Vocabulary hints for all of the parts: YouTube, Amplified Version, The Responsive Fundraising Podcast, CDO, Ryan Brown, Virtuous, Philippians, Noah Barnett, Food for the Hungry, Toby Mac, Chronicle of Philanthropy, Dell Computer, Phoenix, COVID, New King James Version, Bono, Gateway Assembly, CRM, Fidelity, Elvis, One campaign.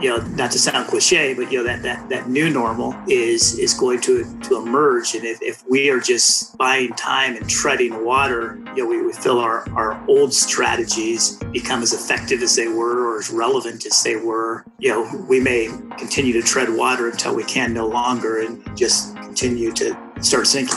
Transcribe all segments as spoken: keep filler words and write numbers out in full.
you know, not to sound cliche, but, you know, that that, that new normal is is going to, to emerge. And if, if we are just buying time and treading water, you know, we, we feel our, our old strategies become as effective as they were or as relevant as they were. You know, we may continue to tread water until we can no longer and just continue to start sinking.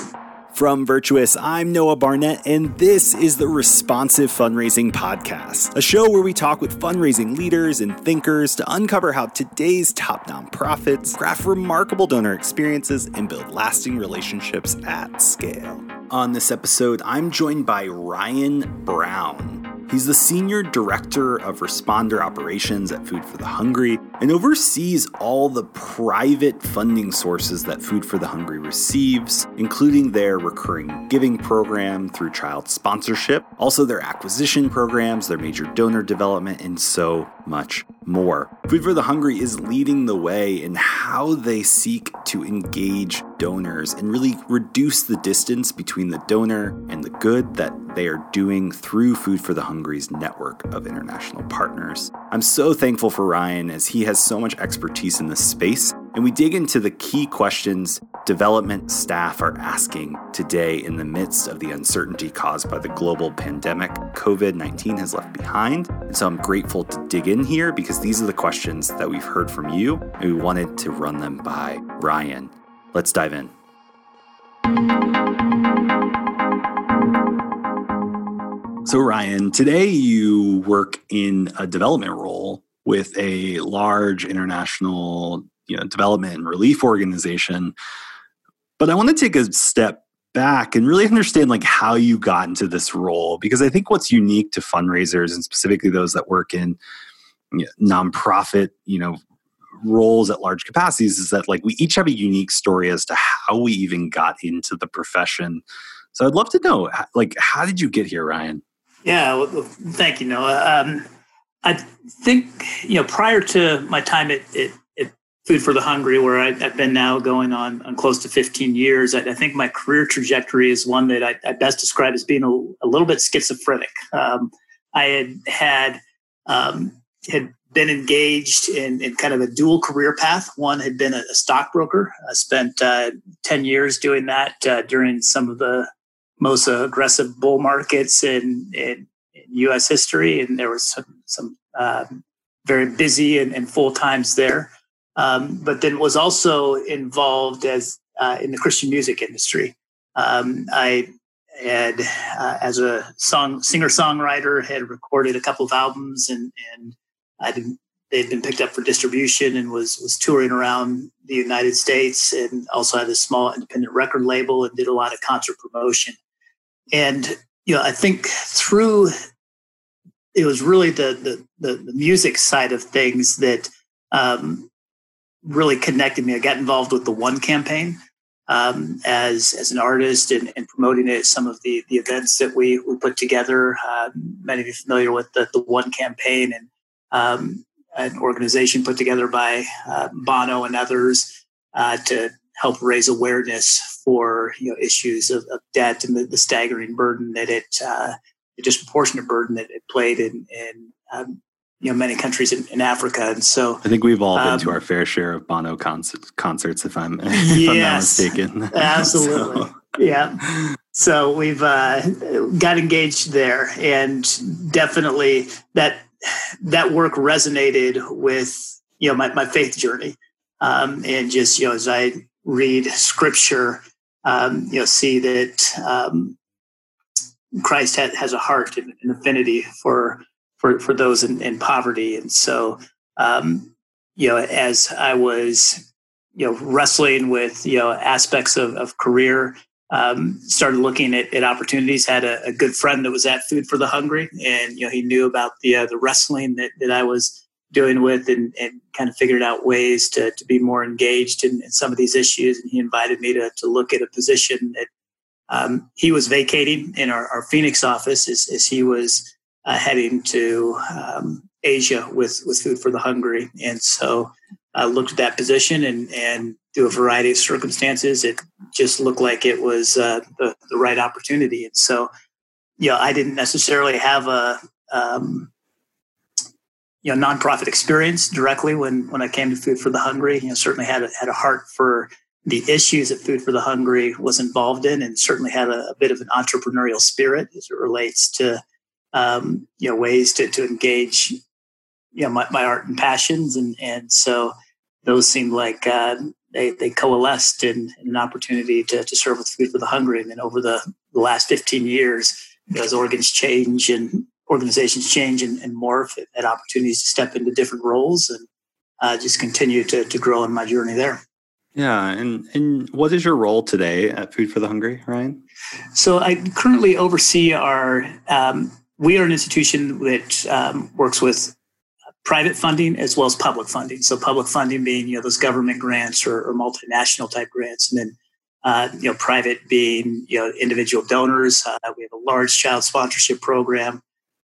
From Virtuous, I'm Noah Barnett, and this is the Responsive Fundraising Podcast, a show where we talk with fundraising leaders and thinkers to uncover how today's top nonprofits craft remarkable donor experiences and build lasting relationships at scale. On this episode, I'm joined by Ryan Brown. He's the Senior Director of Responder Operations at Food for the Hungry and oversees all the private funding sources that Food for the Hungry receives, including their recurring giving program through child sponsorship, also their acquisition programs, their major donor development, and so much more. Food for the Hungry is leading the way in how they seek to engage donors and really reduce the distance between the donor and the good that they are doing through Food for the Hungry's network of international partners. I'm so thankful for Ryan, as he has so much expertise in this space, and we dig into the key questions development staff are asking today in the midst of the uncertainty caused by the global pandemic covid nineteen has left behind. And so I'm grateful to dig in here because these are the questions that we've heard from you, and we wanted to run them by Ryan. Let's dive in. So Ryan, today you work in a development role with a large international, you know, development and relief organization. But I want to take a step back and really understand like how you got into this role, because I think what's unique to fundraisers, and specifically those that work in, you know, nonprofit, you know, roles at large capacities, is that like we each have a unique story as to how we even got into the profession. So I'd love to know, like, how did you get here, Ryan? Yeah, well, thank you, Noah. Um, I think, you know, prior to my time at, at Food for the Hungry, where I, I've been now going on, on close to fifteen years. I, I think my career trajectory is one that I, I best describe as being a, a little bit schizophrenic. Um, I had had, um, had been engaged in, in kind of a dual career path. One had been a, a stockbroker. I spent uh, ten years doing that uh, during some of the most aggressive bull markets in, in, in U S history, and there was some, some uh, very busy and, and full times there. Um, but then was also involved as uh, in the Christian music industry. Um, I had, uh, as a song singer-songwriter, had recorded a couple of albums, and and I didn't, they'd been picked up for distribution, and was was touring around the United States, and also had a small independent record label, and did a lot of concert promotion. And you know, I think through it was really the the, the music side of things that. Um, really connected me. I got involved with the One campaign um, as as an artist and, and promoting it at some of the the events that we, we put together. Uh, many of you are familiar with the, the One campaign, and um, an organization put together by uh, Bono and others uh, to help raise awareness for, you know, issues of, of debt and the, the staggering burden that it, uh, the disproportionate burden that it played in, in um, you know, many countries in, in Africa. And so I think we've all been um, to our fair share of Bono concerts, concerts if I'm, if yes, I'm not mistaken. Absolutely. So. Yeah. So we've uh, got engaged there, and definitely that, that work resonated with, you know, my, my faith journey. Um, and just, you know, as I read scripture, um, you know, see that um, Christ ha- has a heart and an affinity for, For, for those in, in poverty. And so, um, you know, as I was, you know, wrestling with, you know, aspects of, of career, um, started looking at, at opportunities, had a, a good friend that was at Food for the Hungry. And, you know, he knew about the uh, the wrestling that, that I was doing with, and, and kind of figured out ways to, to be more engaged in, in some of these issues. And he invited me to, to look at a position that um, he was vacating in our, our Phoenix office as, as he was Uh, heading to um, Asia with, with Food for the Hungry. And so I looked at that position, and, and through a variety of circumstances, it just looked like it was uh, the, the right opportunity. And so, you know, I didn't necessarily have a, um, you know, nonprofit experience directly when, when I came to Food for the Hungry. You know, certainly had a, had a heart for the issues that Food for the Hungry was involved in, and certainly had a, a bit of an entrepreneurial spirit as it relates to, um, you know, ways to, to engage, you know, my, my art and passions. And, and so those seemed like uh, they, they coalesced in, in an opportunity to, to serve with Food for the Hungry. And then over the, the last fifteen years, you know, as organs change and organizations change and, and morph, it had opportunities to step into different roles and uh, just continue to, to grow in my journey there. Yeah. And, and what is your role today at Food for the Hungry, Ryan? So I currently oversee our, um, we are an institution that um, works with private funding as well as public funding. So public funding being, you know, those government grants or, or multinational type grants, and then, uh, you know, private being, you know, individual donors. Uh, we have a large child sponsorship program.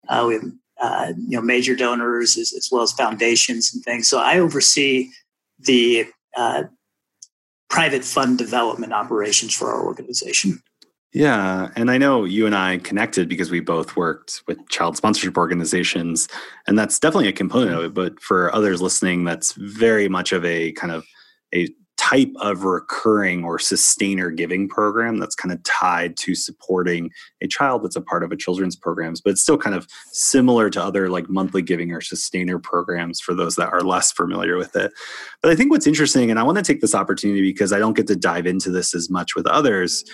Uh, we have, uh, you know, major donors as, as well as foundations and things. So I oversee the uh, private fund development operations for our organization. Yeah. And I know you and I connected because we both worked with child sponsorship organizations, and that's definitely a component of it. But for others listening, that's very much of a kind of a type of recurring or sustainer giving program that's kind of tied to supporting a child that's a part of a children's programs, but it's still kind of similar to other like monthly giving or sustainer programs for those that are less familiar with it. But I think what's interesting, and I want to take this opportunity because I don't get to dive into this as much with others,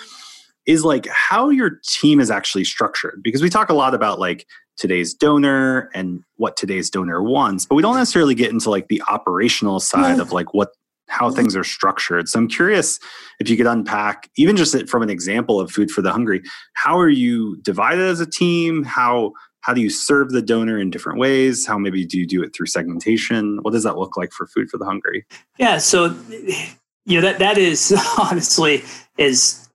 is like how your team is actually structured. Because we talk a lot about like today's donor and what today's donor wants, but we don't necessarily get into like the operational side yeah. of like what how things are structured. So I'm curious if you could unpack, even just from an example of Food for the Hungry, how are you divided as a team? How how do you serve the donor in different ways? How maybe do you do it through segmentation? What does that look like for Food for the Hungry? Yeah, so you know that that is honestly is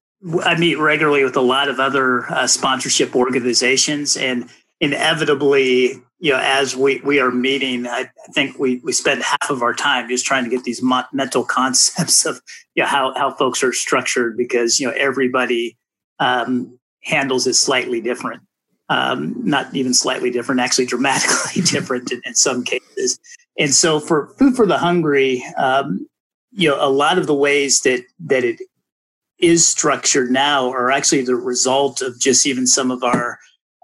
I meet regularly with a lot of other uh, sponsorship organizations, and inevitably, you know, as we, we are meeting, I, I think we, we spend half of our time just trying to get these mo- mental concepts of, you know, how, how folks are structured, because, you know, everybody um, handles it slightly different, um, not even slightly different, actually dramatically different in, in some cases. And so for Food for the Hungry, um, you know, a lot of the ways that, that it is structured now are actually the result of just even some of our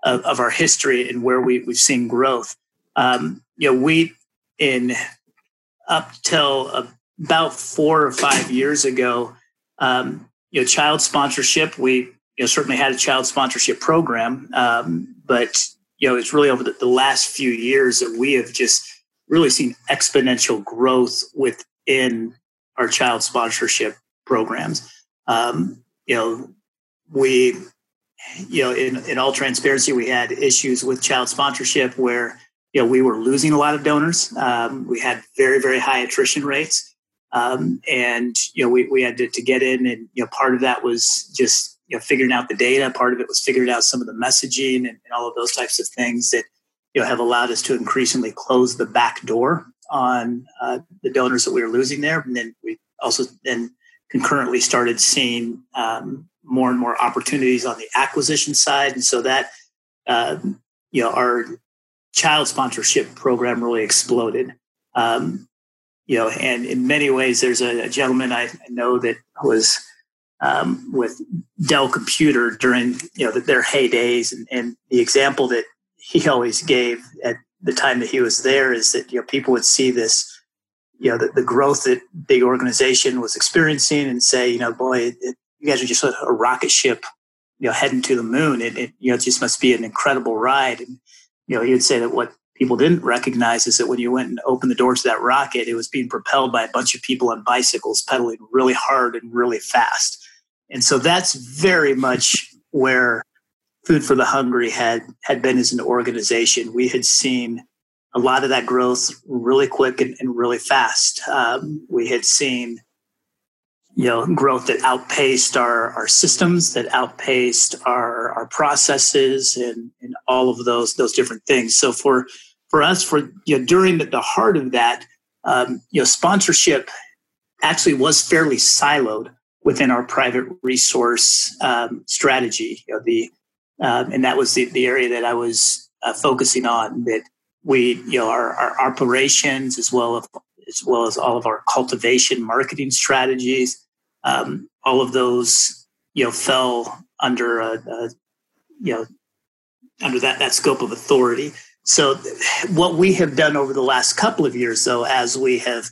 of, of our history and where we, we've seen growth. Um, you know, we in up till about four or five years ago, um, you know, child sponsorship. We you know certainly had a child sponsorship program, um, but you know it's really over the, the last few years that we have just really seen exponential growth within our child sponsorship programs. Um, you know, we, you know, in, in all transparency, we had issues with child sponsorship where, you know, we were losing a lot of donors. Um, we had very, very high attrition rates. Um, and, you know, we, we had to, to get in and, you know, part of that was just, you know, figuring out the data. Part of it was figuring out some of the messaging and, and all of those types of things that, you know, have allowed us to increasingly close the back door on uh, the donors that we were losing there. And then we also then concurrently started seeing um, more and more opportunities on the acquisition side. And so that, uh, you know, our child sponsorship program really exploded. Um, you know, and in many ways, there's a, a gentleman I, I know that was um, with Dell Computer during, you know, the, their heydays. And, and the example that he always gave at the time that he was there is that, you know, people would see this, you know, the, the growth that big organization was experiencing and say, you know, boy, it, it, you guys are just a, a rocket ship, you know, heading to the moon. It, it, you know, it just must be an incredible ride. And, you know, he would say that what people didn't recognize is that when you went and opened the door to that rocket, it was being propelled by a bunch of people on bicycles pedaling really hard and really fast. And so that's very much where Food for the Hungry had, had been as an organization. We had seen a lot of that growth really quick and, and really fast. Um, we had seen, you know, growth that outpaced our, our systems, that outpaced our, our processes and, and all of those those different things. So for for us, for you know, during the, the heart of that, um, you know, sponsorship actually was fairly siloed within our private resource um, strategy. You know, the um, and that was the, the area that I was uh, focusing on. That we, you know, our, our operations as well as, as well as all of our cultivation marketing strategies, um, all of those, you know, fell under, a, a, you know, under that, that scope of authority. So what we have done over the last couple of years, though, as we have,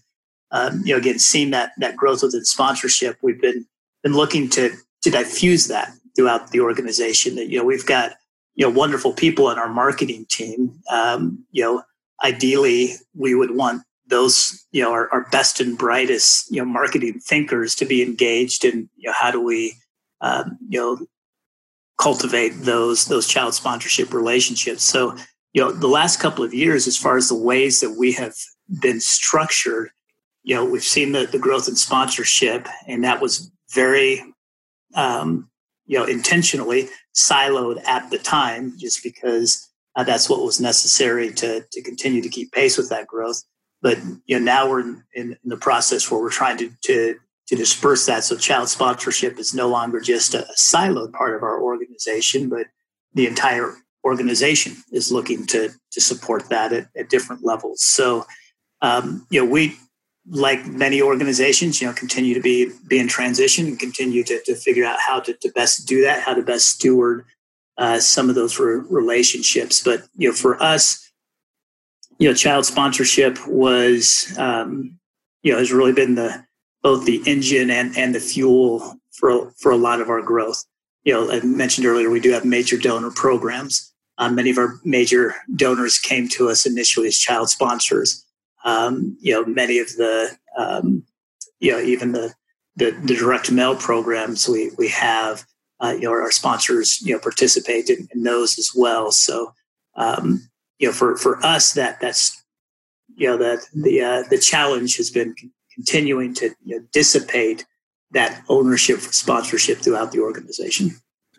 um, you know, again, seen that that growth within sponsorship, we've been been looking to to diffuse that throughout the organization. That, you know, we've got, you know, wonderful people on our marketing team. Um, you know, ideally, we would want those, you know, our, our best and brightest, you know, marketing thinkers to be engaged in, you know, how do we, um, you know, cultivate those those child sponsorship relationships. So, you know, the last couple of years, as far as the ways that we have been structured, you know, we've seen the, the growth in sponsorship, and that was very, um, you know, intentionally siloed at the time, just because uh, that's what was necessary to to continue to keep pace with that growth. But, you know, now we're in, in the process where we're trying to, to to disperse that. So child sponsorship is no longer just a, a siloed part of our organization, but the entire organization is looking to to support that at, at different levels. So, um, you know, we, like many organizations, you know, continue to be, be in transition and continue to, to figure out how to, to best do that, how to best steward uh, some of those re- relationships. But, you know, for us, you know, child sponsorship was, um, you know, has really been the both the engine and, and the fuel for for a lot of our growth. You know, I mentioned earlier, we do have major donor programs. Um, many of our major donors came to us initially as child sponsors. Um, you know, many of the, um, you know, even the, the, the direct mail programs we, we have, uh, you know, our sponsors, you know, participate in, in those as well. So, um, you know, for, for us, that that's, you know, that the, uh, the challenge has been c- continuing to, you know, dissipate that ownership for sponsorship throughout the organization.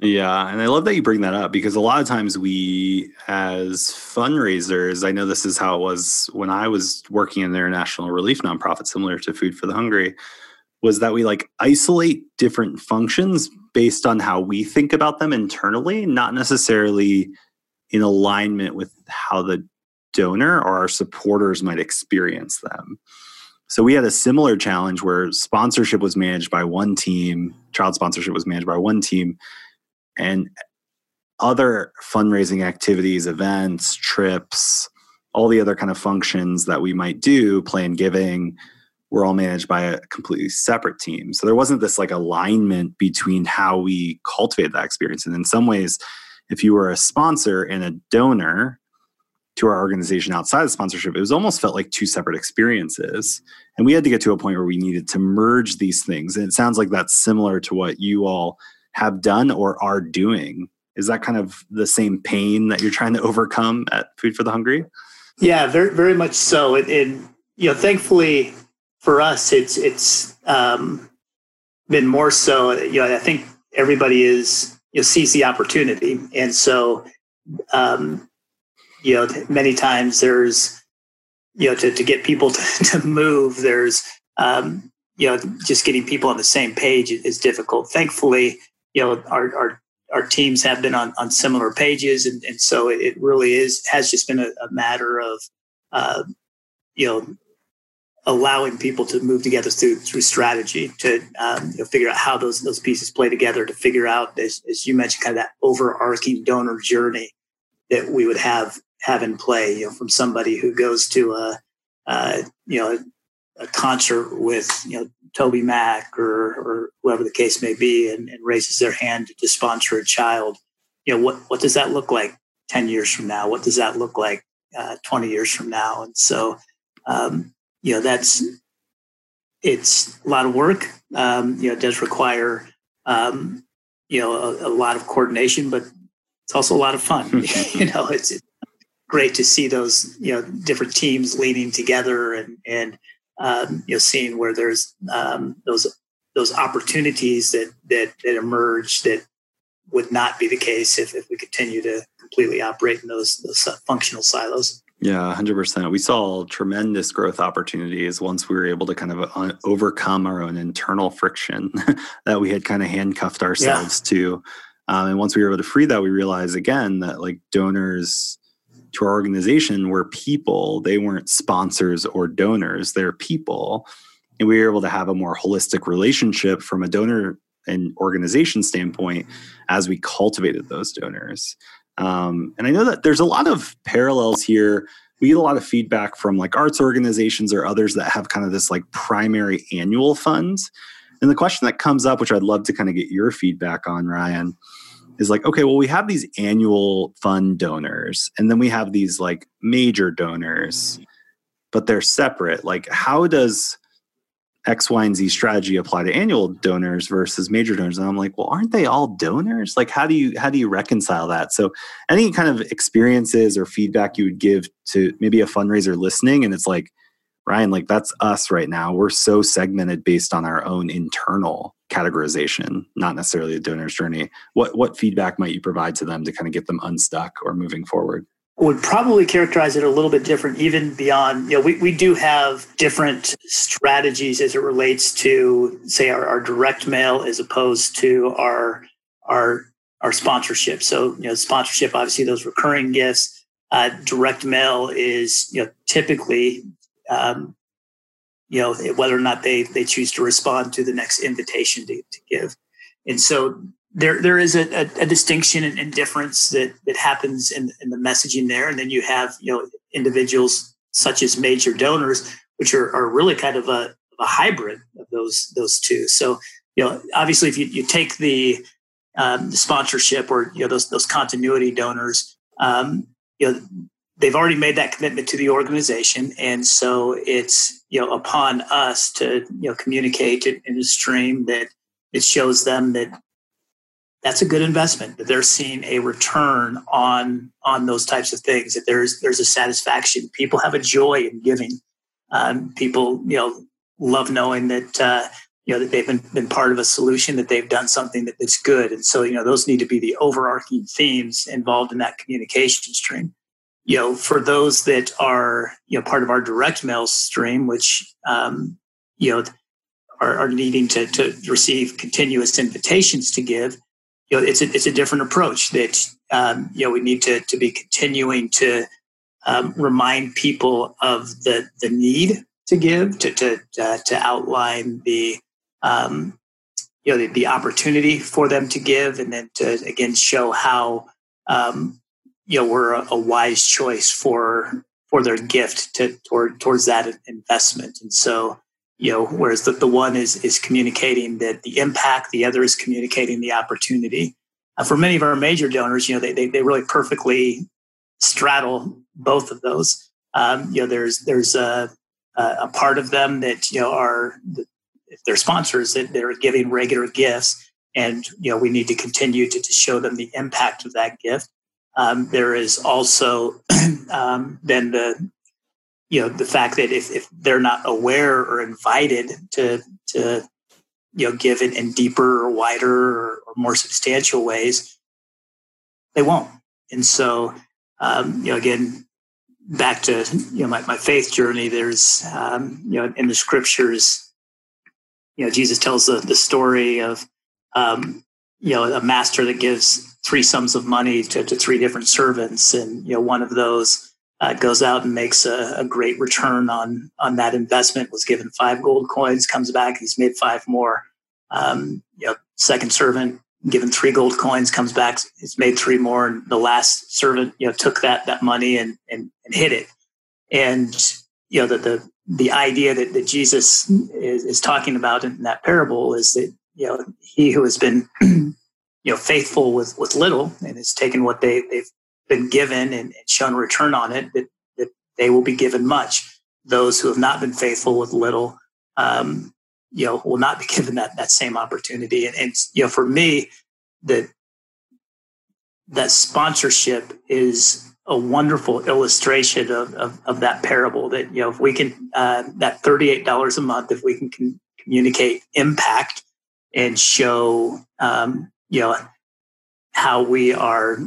Yeah. And I love that you bring that up, because a lot of times we, as fundraisers, I know this is how it was when I was working in an international relief nonprofit, similar to Food for the Hungry, was that we like isolate different functions based on how we think about them internally, not necessarily in alignment with how the donor or our supporters might experience them. So we had a similar challenge where sponsorship was managed by one team, child sponsorship was managed by one team, and other fundraising activities, events, trips, all the other kind of functions that we might do, planned giving, were all managed by a completely separate team. So there wasn't this like alignment between how we cultivate that experience. And in some ways, if you were a sponsor and a donor to our organization outside of sponsorship, it was almost felt like two separate experiences. And we had to get to a point where we needed to merge these things. And it sounds like that's similar to what you all have done or are doing. Is that kind of the same pain that you're trying to overcome at Food for the Hungry? Yeah, very, very much so. And, and you know, thankfully for us, it's it's um, been more so. You know, I think everybody is you know, sees the opportunity, and so um, you know, many times there's you know to, to get people to, to move. There's um, you know, just getting people on the same page is difficult. Thankfully, you know, our our, our teams have been on, on similar pages. And, and so it really is, has just been a, a matter of, uh, you know, allowing people to move together through through strategy to um, you know, figure out how those those pieces play together, to figure out, as, as you mentioned, kind of that overarching donor journey that we would have, have in play, you know, from somebody who goes to a, uh, you know, a concert with, you know, Toby Mac or, or whoever the case may be, and, and raises their hand to sponsor a child. You know, what, what does that look like ten years from now? What does that look like uh, twenty years from now? And so, um, you know, that's, it's a lot of work. Um, you know, it does require, um, you know, a, a lot of coordination, but it's also a lot of fun. You know, it's great to see those, you know, different teams leaning together and, and, Um, you know, seeing where there's um, those those opportunities that, that that emerge that would not be the case if, if we continue to completely operate in those those functional silos. Yeah, one hundred percent. We saw tremendous growth opportunities once we were able to kind of un- overcome our own internal friction that we had kind of handcuffed ourselves yeah. to. Um, and once we were able to free that, we realized again that like donors to our organization were people. They weren't sponsors or donors. They're people. And we were able to have a more holistic relationship from a donor and organization standpoint as we cultivated those donors. Um, and I know that there's a lot of parallels here. We get a lot of feedback from like arts organizations or others that have kind of this like primary annual funds. And the question that comes up, which I'd love to kind of get your feedback on, Ryan, is like, okay, well, we have these annual fund donors, and then we have these like major donors, but they're separate. Like, how does X, Y, and Z strategy apply to annual donors versus major donors? And I'm like, well, aren't they all donors? Like, how do you how do you reconcile that? So any kind of experiences or feedback you would give to maybe a fundraiser listening, and it's like, Ryan, like that's us right now. We're so segmented based on our own internal categorization, not necessarily the donor's journey. What what feedback might you provide to them to kind of get them unstuck or moving forward? Would probably characterize it a little bit different, even beyond, you know, we, we do have different strategies as it relates to, say, our, our direct mail as opposed to our our our sponsorship. So, you know, sponsorship, obviously those recurring gifts, uh, direct mail is, you know, typically, um, you know, whether or not they they choose to respond to the next invitation to, to give. And so There, there is a, a, a distinction and, and difference that, that happens in, in the messaging there. And then you have, you know, individuals such as major donors, which are, are really kind of a, a hybrid of those those two. So, you know, obviously, if you, you take the, um, the sponsorship or, you know, those those continuity donors, um, you know, they've already made that commitment to the organization. And so it's, you know, upon us to, you know, communicate in, in a stream that it shows them that that's a good investment, that they're seeing a return on on those types of things, that there's there's a satisfaction. People have a joy in giving. Um, people, you know, love knowing that, uh, you know, that they've been, been part of a solution, that they've done something that, that's good. And so, you know, those need to be the overarching themes involved in that communication stream. You know, for those that are, you know, part of our direct mail stream, which, um, you know, are, are needing to, to receive continuous invitations to give, you know, it's a, it's a different approach that, um, you know, we need to, to be continuing to um, remind people of the, the need to give, to to uh, to outline the, um, you know, the, the opportunity for them to give, and then to, again, show how, um, you know, we're a, a wise choice for for their gift to toward, towards that investment. And so, you know, whereas the, the one is is communicating that the impact, the other is communicating the opportunity. Uh, for many of our major donors, you know, they they, they really perfectly straddle both of those. Um, you know, there's there's a a part of them that, you know, are if they're sponsors, that they're giving regular gifts, and, you know, we need to continue to, to show them the impact of that gift. Um, there is also um, then the you know, the fact that if, if they're not aware or invited to, to you know, give it in deeper or wider or, or more substantial ways, they won't. And so, um, you know, again, back to, you know, my, my faith journey, there's, um, you know, in the scriptures, you know, Jesus tells the, the story of, um, you know, a master that gives three sums of money to, to three different servants. And, you know, one of those, Uh, goes out and makes a, a great return on on that investment. Was given five gold coins, comes back, he's made five more. Um, you know, second servant given three gold coins, comes back, he's made three more. And the last servant, you know, took that that money and and, and hid it. And, you know, the the, the idea that, that Jesus is, is talking about in that parable is that, you know, he who has been you know faithful with with little and has taken what they they've been given and shown return on it, that, that they will be given much. Those who have not been faithful with little, um, you know, will not be given that, that same opportunity. And, and, you know, for me, that, that sponsorship is a wonderful illustration of, of, of that parable that, you know, if we can, uh, that thirty-eight dollars a month, if we can con- communicate impact and show, um, you know, how we are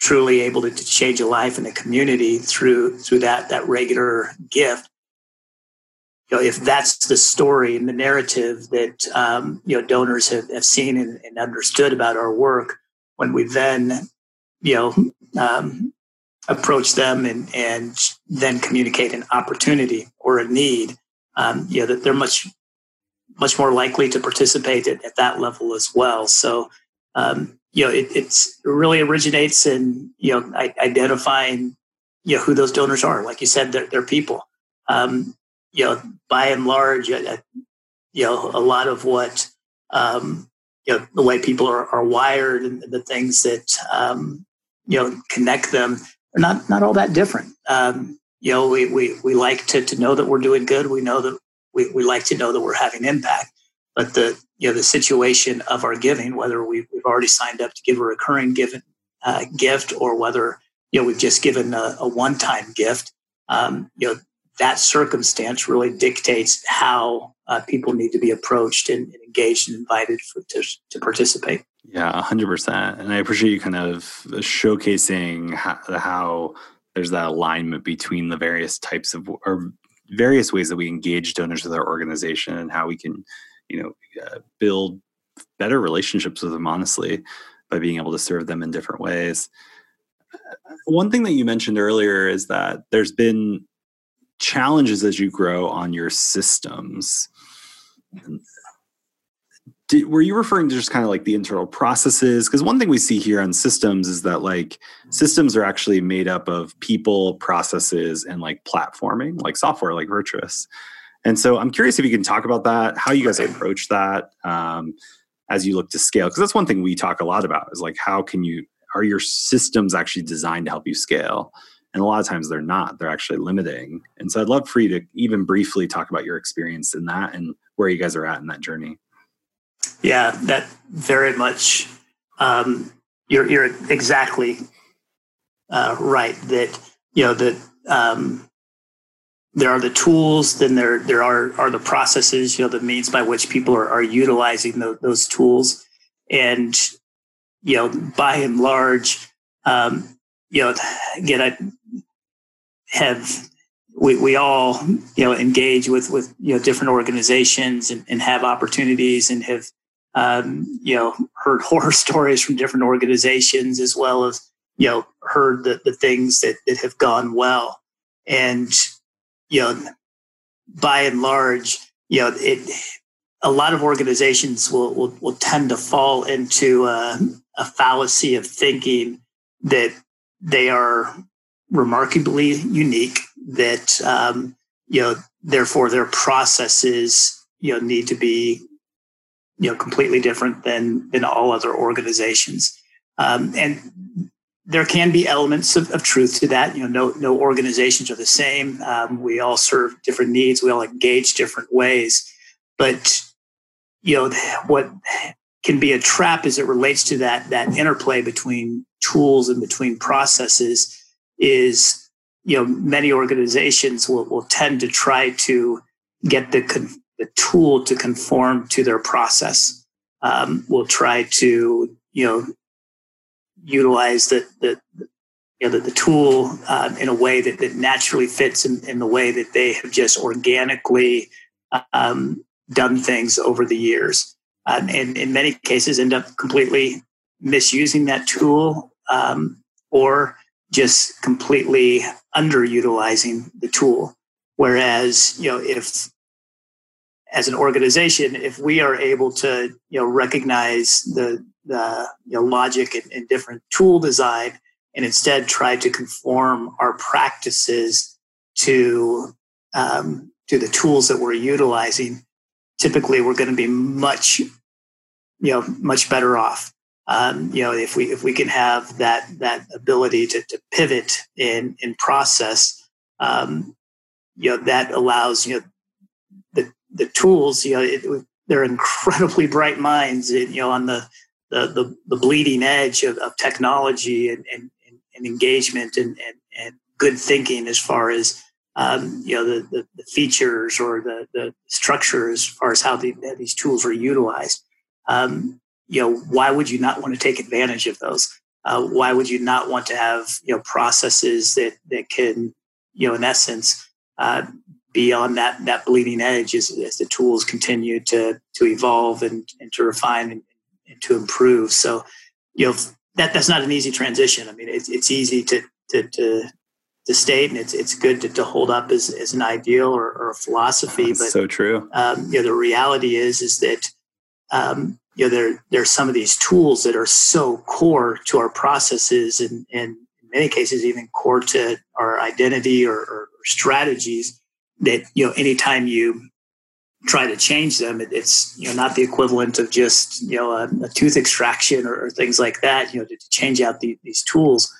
truly able to, to change a life in a community through through that that regular gift. You know, if that's the story and the narrative that um, you know donors have, have seen and, and understood about our work, when we then you know um, approach them and, and then communicate an opportunity or a need, um, you know, that they're much, much more likely to participate at, at that level as well. So, um, you know, it it's, it really originates in, you know, identifying, you know, who those donors are. Like you said, they're, they're people. Um, you know, by and large, uh, you know, a lot of what, um, you know, the way people are, are wired and the things that, um, you know, connect them are not, not all that different. Um, you know, we, we, we like to, to know that we're doing good. We know that we, we like to know that we're having impact, but the, you know, the situation of our giving, whether we've, we've already signed up to give a recurring given, uh, gift, or whether, you know, we've just given a, a one-time gift, um, you know, that circumstance really dictates how uh, people need to be approached and, and engaged and invited for, to, to participate. Yeah, one hundred percent. And I appreciate you kind of showcasing how, how there's that alignment between the various types of, or various ways that we engage donors with our organization, and how we can, you know, uh, build better relationships with them, honestly, by being able to serve them in different ways. One thing that you mentioned earlier is that there's been challenges as you grow on your systems. Did, were you referring to just kind of like the internal processes? Because one thing we see here on systems is that like systems are actually made up of people, processes, and like platforming, like software, like Virtuous. And so I'm curious if you can talk about that, how you guys approach that um, as you look to scale. Because that's one thing we talk a lot about is like, how can you, are your systems actually designed to help you scale? And a lot of times they're not, they're actually limiting. And so I'd love for you to even briefly talk about your experience in that and where you guys are at in that journey. Yeah, that very much. Um, you're you're exactly uh, right. That you know that um, there are the tools, then there there are are the processes. You know, the means by which people are are utilizing the, those tools, and you know, by and large, um, you know, again, I have. We we all, you know, engage with, with you know, different organizations and, and have opportunities and have, um, you know, heard horror stories from different organizations, as well as, you know, heard the, the things that, that have gone well. And, you know, by and large, you know, it a lot of organizations will, will, will tend to fall into a, a fallacy of thinking that they are remarkably unique, that, um, you know, therefore their processes, you know, need to be, you know, completely different than, than all other organizations. Um, and there can be elements of, of truth to that. You know, no, no organizations are the same. Um, we all serve different needs. We all engage different ways, but, you know, what can be a trap as it relates to that, that interplay between tools and between processes is, you know, many organizations will, will tend to try to get the, con- the tool to conform to their process. Um, will try to, you know, utilize the, the you know, the, the tool uh, in a way that, that naturally fits in, in the way that they have just organically um, done things over the years. Um, and in many cases end up completely misusing that tool um, or just completely underutilizing the tool. Whereas, you know, if as an organization, if we are able to, you know, recognize the, the you know, logic and, and different tool design, and instead try to conform our practices to, um, to the tools that we're utilizing, typically we're going to be much, you know, much better off. Um, you know, if we if we can have that that ability to, to pivot in in process, um, you know, that allows, you know, the the tools, you know, it, they're incredibly bright minds, you know, on the the the, the bleeding edge of, of technology and, and, and engagement and, and, and good thinking as far as um, you know the, the, the features or the, the structure as far as how, the, how these tools are utilized. Um, You know, why would you not want to take advantage of those? Uh, why would you not want to have, you know, processes that, that can, you know, in essence, uh, be on that, that bleeding edge as, as the tools continue to to evolve and, and to refine and, and to improve? So, you know, that that's not an easy transition. I mean, it's, it's easy to to to, to state, and it's it's good to, to hold up as, as an ideal or, or a philosophy. That's but so true. Um, you know, the reality is is that um, you know there there's some of these tools that are so core to our processes, and and in many cases even core to our identity or, or strategies. That you know, anytime you try to change them, it, it's you know not the equivalent of just you know a, a tooth extraction or, or things like that. You know, to, to change out the, these tools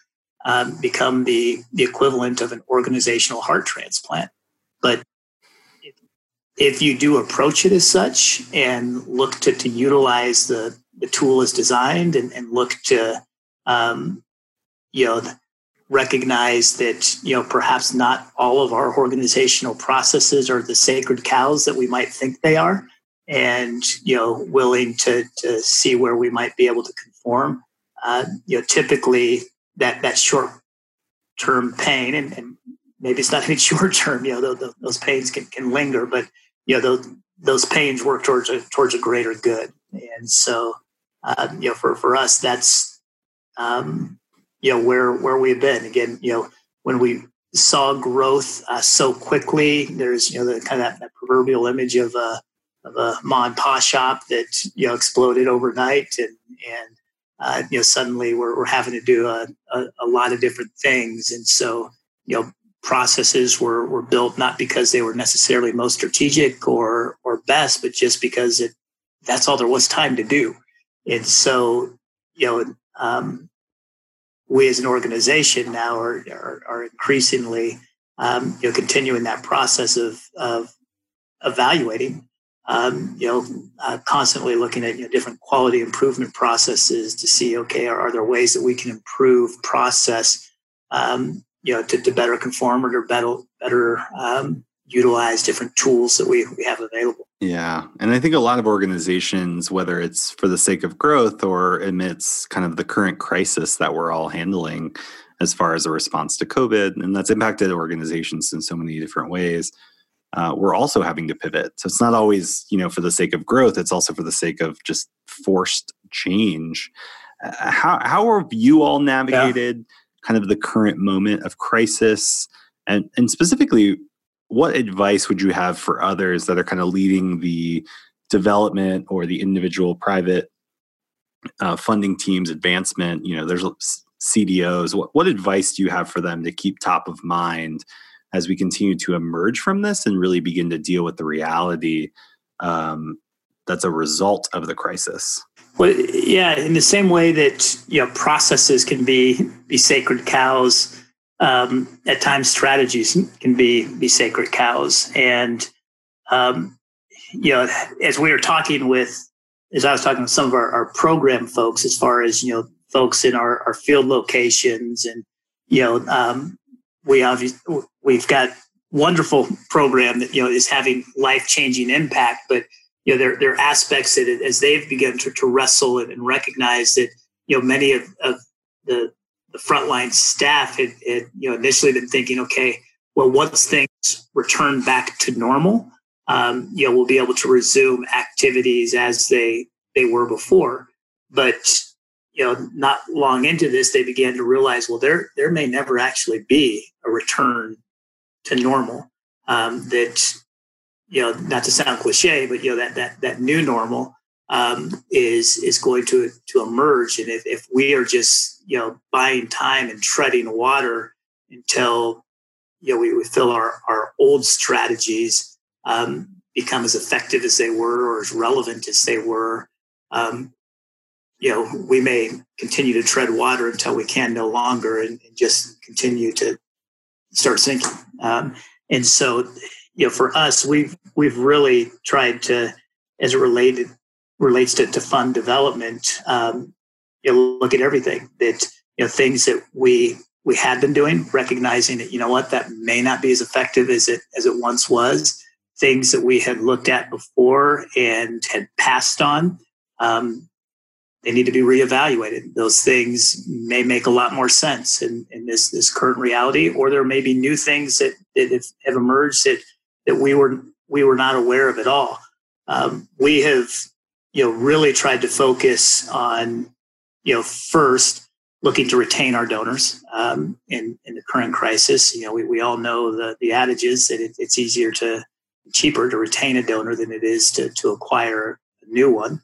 um, become the the equivalent of an organizational heart transplant. But if, if you do approach it as such and look to to utilize the the tool as designed, and, and look to um, you know. The, recognize that, you know, perhaps not all of our organizational processes are the sacred cows that we might think they are, and, you know, willing to, to see where we might be able to conform. Uh, you know, typically that, that short-term pain, and, and maybe it's not even short-term, you know, the, the, those pains can, can linger, but, you know, those, those pains work towards a, towards a greater good. And so, uh, you know, for, for us, that's, um, you know, where, where we've been. Again, you know, when we saw growth uh, so quickly, there's, you know, the kind of that, that proverbial image of a, of a ma and pa shop that, you know, exploded overnight. And, and uh, you know, suddenly we're, we're having to do a, a, a lot of different things. And so, you know, processes were, were built not because they were necessarily most strategic or, or best, but just because it, that's all there was time to do. And so, you know, um, we as an organization now are are, are increasingly um, you know continuing that process of of evaluating, um, you know, uh, constantly looking at you know, different quality improvement processes to see, okay, are, are there ways that we can improve process, um, you know, to, to better conform or to better better um, utilize different tools that we we have available. Yeah, and I think a lot of organizations, whether it's for the sake of growth or amidst kind of the current crisis that we're all handling as far as a response to COVID, and that's impacted organizations in so many different ways, uh, we're also having to pivot. So it's not always, you know, for the sake of growth, it's also for the sake of just forced change. Uh, how, how have you all navigated yeah. kind of the current moment of crisis? And, and specifically, what advice would you have for others that are kind of leading the development or the individual private uh, funding team's advancement? You know, there's C D Os. What, what advice do you have for them to keep top of mind as we continue to emerge from this and really begin to deal with the reality um, that's a result of the crisis? Well, yeah, in the same way that, you know, processes can be, be sacred cows, Um, at times strategies can be, be sacred cows. And, um, you know, as we were talking with, as I was talking with some of our, our program folks, as far as, you know, folks in our, our field locations, and, you know, um, we obviously, we've got wonderful program that, you know, is having life-changing impact, but, you know, there, there are aspects that as they've begun to, to wrestle and recognize that, you know, many of, of the, the frontline staff had, had, you know, initially been thinking, okay, well, once things return back to normal, um, you know, we'll be able to resume activities as they, they were before. But, you know, not long into this, they began to realize, well, there, there may never actually be a return to normal. Um, that, you know, not to sound cliche, but, you know, that, that, that new normal, um, is, is going to, to emerge. And if, if we are just, you know, buying time and treading water until, you know, we, we feel our, our old strategies, um, become as effective as they were or as relevant as they were, um, you know, we may continue to tread water until we can no longer and, and just continue to start sinking. Um, and so, you know, for us, we've, we've really tried to, as it related relates to, to fund development, um, you know, look at everything that, you know, things that we, we had been doing, recognizing that, you know what, that may not be as effective as it, as it once was, things that we had looked at before and had passed on. Um, they need to be reevaluated. Those things may make a lot more sense in, in this, this current reality, or there may be new things that, that have emerged that, that we were, we were not aware of at all. Um, we have, you know, really tried to focus on, you know, first, looking to retain our donors um, in, in the current crisis. You know, we, we all know the, the adage is that it, it's easier to, cheaper to retain a donor than it is to, to acquire a new one.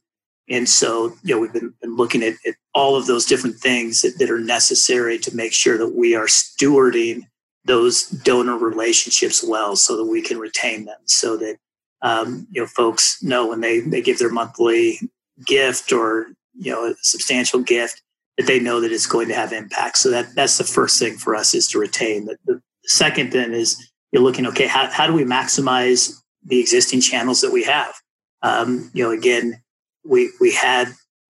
And so, you know, we've been, been looking at, at all of those different things that, that are necessary to make sure that we are stewarding those donor relationships well so that we can retain them, so that, um, you know, folks know when they, they give their monthly gift or, you know, a substantial gift, that they know that it's going to have impact. So that that's the first thing for us, is to retain. The, the second then is you're looking, okay, how, how do we maximize the existing channels that we have? Um, you know, again, we we had,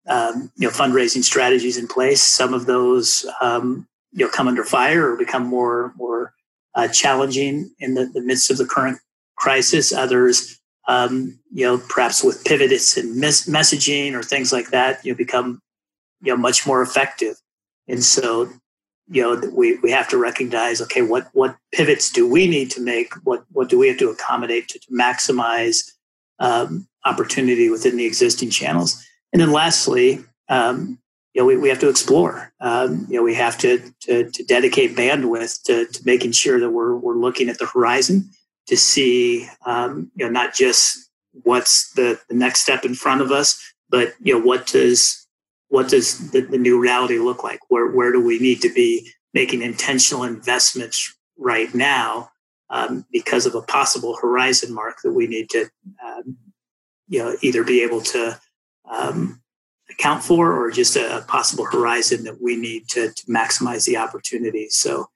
um, you know, fundraising strategies in place. Some of those, um, you know, come under fire or become more, more uh, challenging in the, the midst of the current crisis. Others, um, you know, perhaps with pivots and mis- messaging or things like that, you know, become you know, much more effective. And so, you know, we, we have to recognize, okay, what, what pivots do we need to make? What, what do we have to accommodate to, to maximize um, opportunity within the existing channels? And then lastly, um, you know, we, we have to explore, um, you know, we have to, to, to dedicate bandwidth to, to making sure that we're, we're looking at the horizon to see, um, you know, not just what's the, the next step in front of us, but, you know, what does, What does the, the new reality look like? Where where do we need to be making intentional investments right now um, because of a possible horizon mark that we need to, um, you know, either be able to um, account for, or just a, a possible horizon that we need to, to maximize the opportunity. So,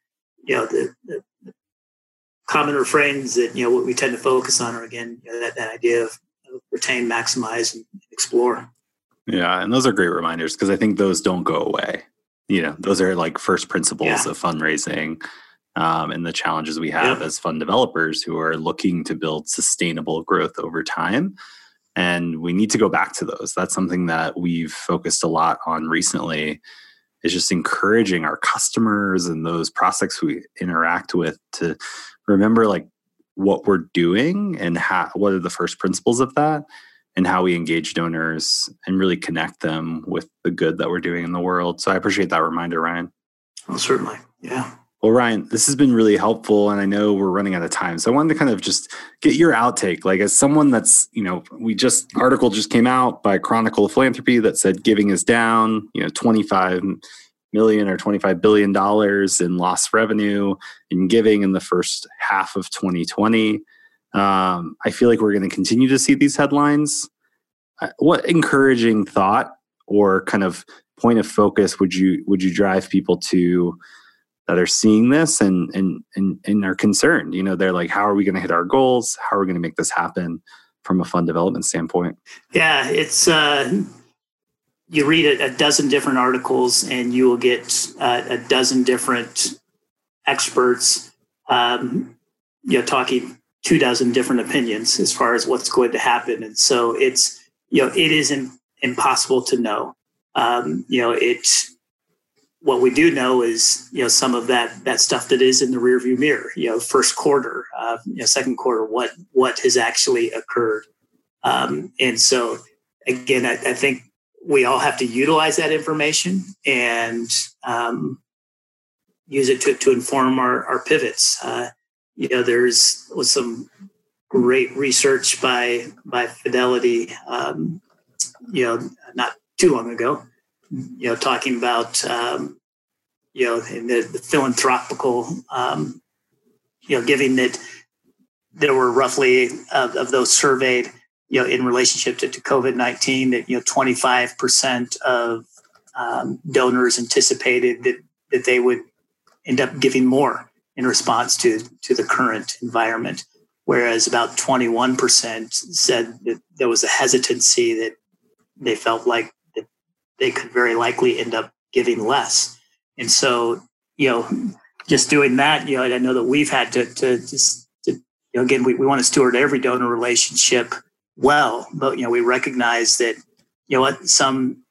you know, the, the, the common refrains that, you know, what we tend to focus on are, again, you know, that, that idea of, of retain, maximize, and explore. Yeah. And those are great reminders, because I think those don't go away. You know, those are like first principles yeah. of fundraising um, and the challenges we have yep. as fund developers who are looking to build sustainable growth over time. And we need to go back to those. That's something that we've focused a lot on recently, is just encouraging our customers and those prospects we interact with to remember like what we're doing and how, what are the first principles of that, and how we engage donors and really connect them with the good that we're doing in the world. So I appreciate that reminder, Ryan. Well, certainly. Yeah. Well, Ryan, this has been really helpful, and I know we're running out of time. So I wanted to kind of just get your outtake. Like, as someone that's, you know, we just, article just came out by Chronicle of Philanthropy that said giving is down, you know, twenty-five million or twenty-five billion dollars in lost revenue in giving in the first half of twenty twenty. Um, I feel like we're going to continue to see these headlines. What encouraging thought or kind of point of focus would you would you drive people to that are seeing this and and and, and are concerned? You know, they're like, how are we going to hit our goals? How are we going to make this happen from a fund development standpoint? Yeah, it's uh, you read a, a dozen different articles and you will get uh, a dozen different experts, um, you know, talking two dozen different opinions as far as what's going to happen. And so it's, you know, it is in, impossible to know. Um, you know, it's, what we do know is, you know, some of that, that stuff that is in the rearview mirror, you know, first quarter, uh, you know, second quarter, what, what has actually occurred. Um, and so again, I, I think we all have to utilize that information and um, use it to, to inform our, our pivots. Uh, You know, there's was some great research by by Fidelity, um, you know, not too long ago, you know, talking about, um, you know, in the, the philanthropical, um, you know, giving, that there were roughly of, of those surveyed, you know, in relationship to, to COVID nineteen, that, you know, twenty-five percent of um, donors anticipated that, that they would end up giving more in response to, to the current environment, whereas about twenty-one percent said that there was a hesitancy, that they felt like that they could very likely end up giving less. And so, you know, just doing that, you know, I know that we've had to, to just, to, you know, again, we, we want to steward every donor relationship well, but, you know, we recognize that, you know what, some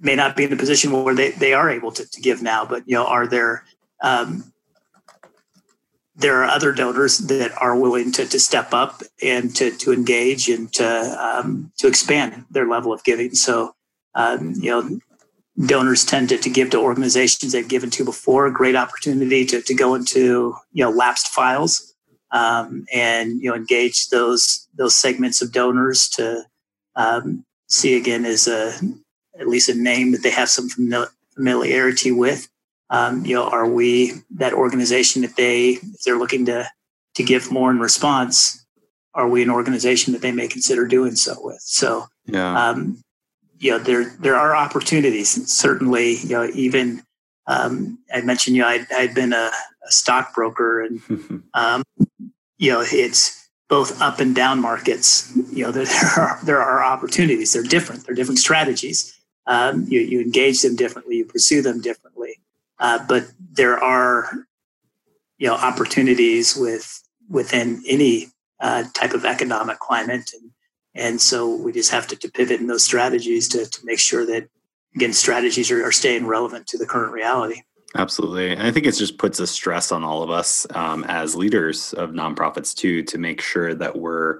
may not be in the position where they, they are able to, to give now, but, you know, are there, um, there are other donors that are willing to, to step up and to, to engage and to um, to expand their level of giving. So, um, you know, donors tend to, to give to organizations they've given to before. A great opportunity to, to go into, you know, lapsed files um, and, you know, engage those those segments of donors to um, see again is a, at least a name that they have some familiar, familiarity with. Um, you know, are we that organization that they, if they're looking to, to give more in response, are we an organization that they may consider doing so with? So, yeah. um, you know, there, there are opportunities. And certainly, you know, even, um, I mentioned, you know, I'd, I'd been a, a stockbroker and, um, you know, it's both up and down markets. You know, there, there are, there are opportunities. They're different. They're different strategies. Um, you, you engage them differently. You pursue them differently. Uh, but there are, you know, opportunities with within any uh, type of economic climate, and and so we just have to, to pivot in those strategies to to make sure that, again, strategies are, are staying relevant to the current reality. Absolutely, and I think it just puts a stress on all of us um, as leaders of nonprofits too, to make sure that we're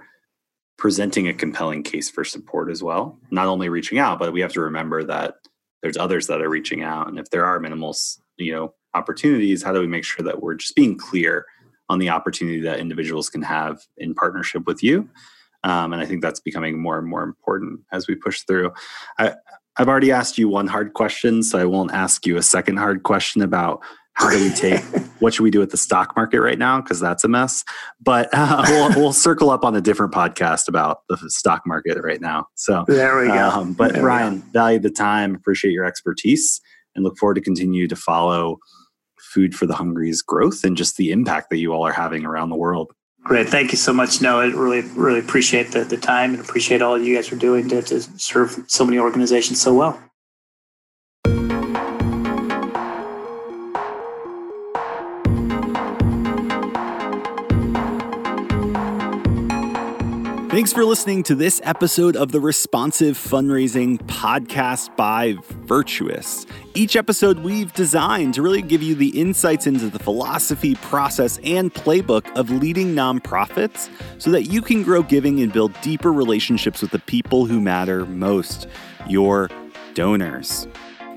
presenting a compelling case for support as well. Not only reaching out, but we have to remember that there's others that are reaching out, and if there are minimal, you know, opportunities, how do we make sure that we're just being clear on the opportunity that individuals can have in partnership with you? Um, and I think that's becoming more and more important as we push through. I, I've already asked you one hard question, so I won't ask you a second hard question about how do we take, what should we do with the stock market right now? Because that's a mess. But uh, we'll, we'll circle up on a different podcast about the stock market right now. So there we go. Um, but there Ryan, value the time, appreciate your expertise, and look forward to continue to follow Food for the Hungry's growth and just the impact that you all are having around the world. Great. Thank you so much, Noah. I really, really appreciate the, the time and appreciate all you guys are doing to, to serve so many organizations so well. Thanks for listening to this episode of the Responsive Fundraising Podcast by Virtuous. Each episode we've designed to really give you the insights into the philosophy, process, and playbook of leading nonprofits so that you can grow giving and build deeper relationships with the people who matter most, your donors.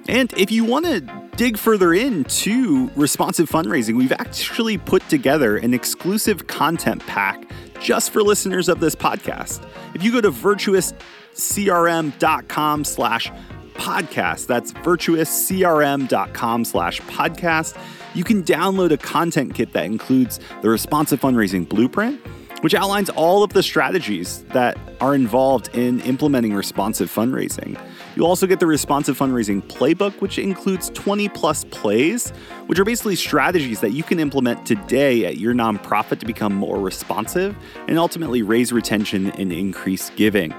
And if you want to dig further into responsive fundraising, we've actually put together an exclusive content pack just for listeners of this podcast. If you go to virtuous c r m dot com slash podcast, that's virtuous c r m dot com slash podcast, you can download a content kit that includes the responsive fundraising blueprint, which outlines all of the strategies that are involved in implementing responsive fundraising. You'll also get the responsive fundraising playbook, which includes twenty plus plays, which are basically strategies that you can implement today at your nonprofit to become more responsive and ultimately raise retention and increase giving.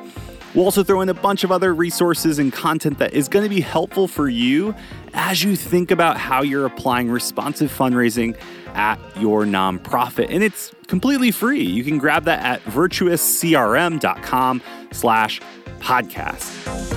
We'll also throw in a bunch of other resources and content that is going to be helpful for you as you think about how you're applying responsive fundraising at your nonprofit. And it's completely free. You can grab that at virtuous c r m dot com slash podcast.